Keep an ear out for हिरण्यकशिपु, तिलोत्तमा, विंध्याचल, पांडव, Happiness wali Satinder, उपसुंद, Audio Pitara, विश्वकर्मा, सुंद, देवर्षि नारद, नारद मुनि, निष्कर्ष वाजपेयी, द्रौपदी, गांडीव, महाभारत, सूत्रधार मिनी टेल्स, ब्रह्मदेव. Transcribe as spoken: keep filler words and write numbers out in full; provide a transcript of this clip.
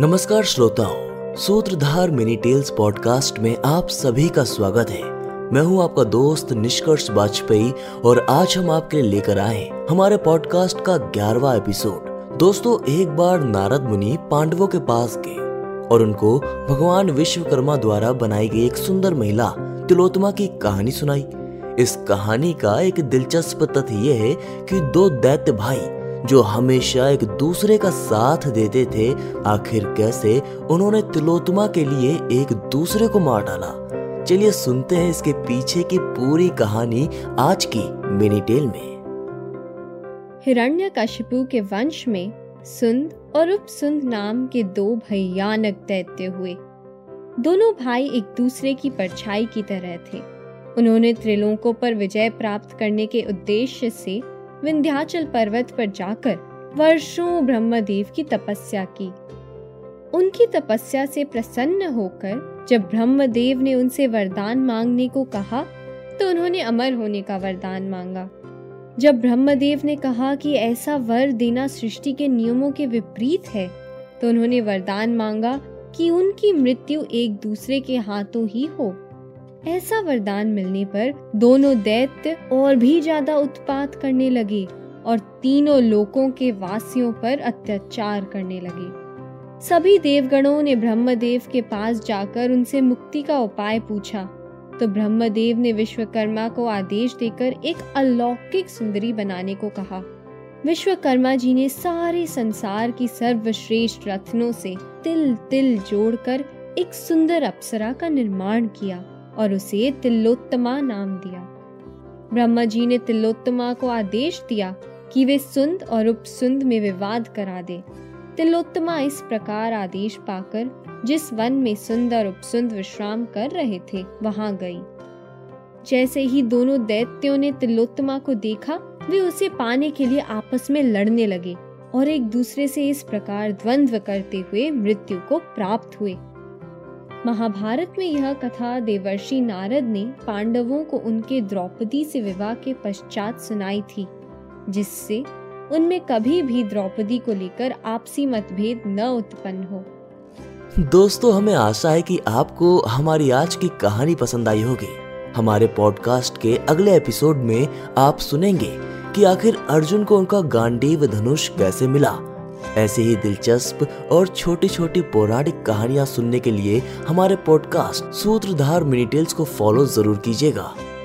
नमस्कार श्रोताओं, सूत्रधार मिनी टेल्स पॉडकास्ट में आप सभी का स्वागत है। मैं हूं आपका दोस्त निष्कर्ष वाजपेयी और आज हम आपके लिए लेकर आए हमारे पॉडकास्ट का ग्यारहवां एपिसोड। दोस्तों, एक बार नारद मुनि पांडवों के पास गए और उनको भगवान विश्वकर्मा द्वारा बनाई गई एक सुंदर महिला तिलोत्तमा की कहानी सुनाई। इस कहानी का एक दिलचस्प तथ्य यह है कि दो दैत्य भाई जो हमेशा एक दूसरे का साथ देते थे, आखिर कैसे उन्होंने तिलोत्तमा के लिए एक दूसरे को मार डाला। चलिए सुनते हैं इसके पीछे की पूरी कहानी आज की मिनी टेल में। हिरण्यकशिपु के वंश में सुंद और उपसुंद नाम के दो भयानक दैत्य हुए। दोनों भाई एक दूसरे की परछाई की तरह थे। उन्होंने त्रिलोकों पर विजय प्राप्त करने के उद्देश्य से विंध्याचल पर्वत पर जाकर वर्षों ब्रह्मदेव की तपस्या की। उनकी तपस्या से प्रसन्न होकर जब ब्रह्मदेव ने उनसे वरदान मांगने को कहा तो उन्होंने अमर होने का वरदान मांगा। जब ब्रह्मदेव ने कहा कि ऐसा वर देना सृष्टि के नियमों के विपरीत है तो उन्होंने वरदान मांगा कि उनकी मृत्यु एक दूसरे के हाथों ही हो। ऐसा वरदान मिलने पर दोनों दैत्य और भी ज्यादा उत्पात करने लगे और तीनों लोकों के वासियों पर अत्याचार करने लगे। सभी देवगणों ने ब्रह्मदेव के पास जाकर उनसे मुक्ति का उपाय पूछा तो ब्रह्मदेव ने विश्वकर्मा को आदेश देकर एक अलौकिक सुंदरी बनाने को कहा। विश्वकर्मा जी ने सारे संसार की सर्वश्रेष्ठ रत्नों से तिल तिल जोड़कर एक सुंदर अप्सरा का निर्माण किया और उसे तिलोत्तमा नाम दिया। ब्रह्मा जी ने तिलोत्तमा को आदेश दिया कि वे सुंद और उपसुंद में विवाद करा दे। तिलोत्तमा इस प्रकार आदेश पाकर जिस वन में सुंद और उपसुंद विश्राम कर रहे थे वहां गई। जैसे ही दोनों दैत्यों ने तिलोत्तमा को देखा वे उसे पाने के लिए आपस में लड़ने लगे और एक दूसरे से इस प्रकार द्वंद्व करते हुए मृत्यु को प्राप्त हुए। महाभारत में यह कथा देवर्षि नारद ने पांडवों को उनके द्रौपदी से विवाह के पश्चात सुनाई थी, जिससे उनमें कभी भी द्रौपदी को लेकर आपसी मतभेद न उत्पन्न हो। दोस्तों, हमें आशा है कि आपको हमारी आज की कहानी पसंद आई होगी। हमारे पॉडकास्ट के अगले एपिसोड में आप सुनेंगे कि आखिर अर्जुन को उनका गांडीव धनुष कैसे मिला। ऐसे ही दिलचस्प और छोटी छोटी पौराणिक कहानियाँ सुनने के लिए हमारे पॉडकास्ट सूत्रधार मिनी टेल्स को फॉलो जरूर कीजिएगा।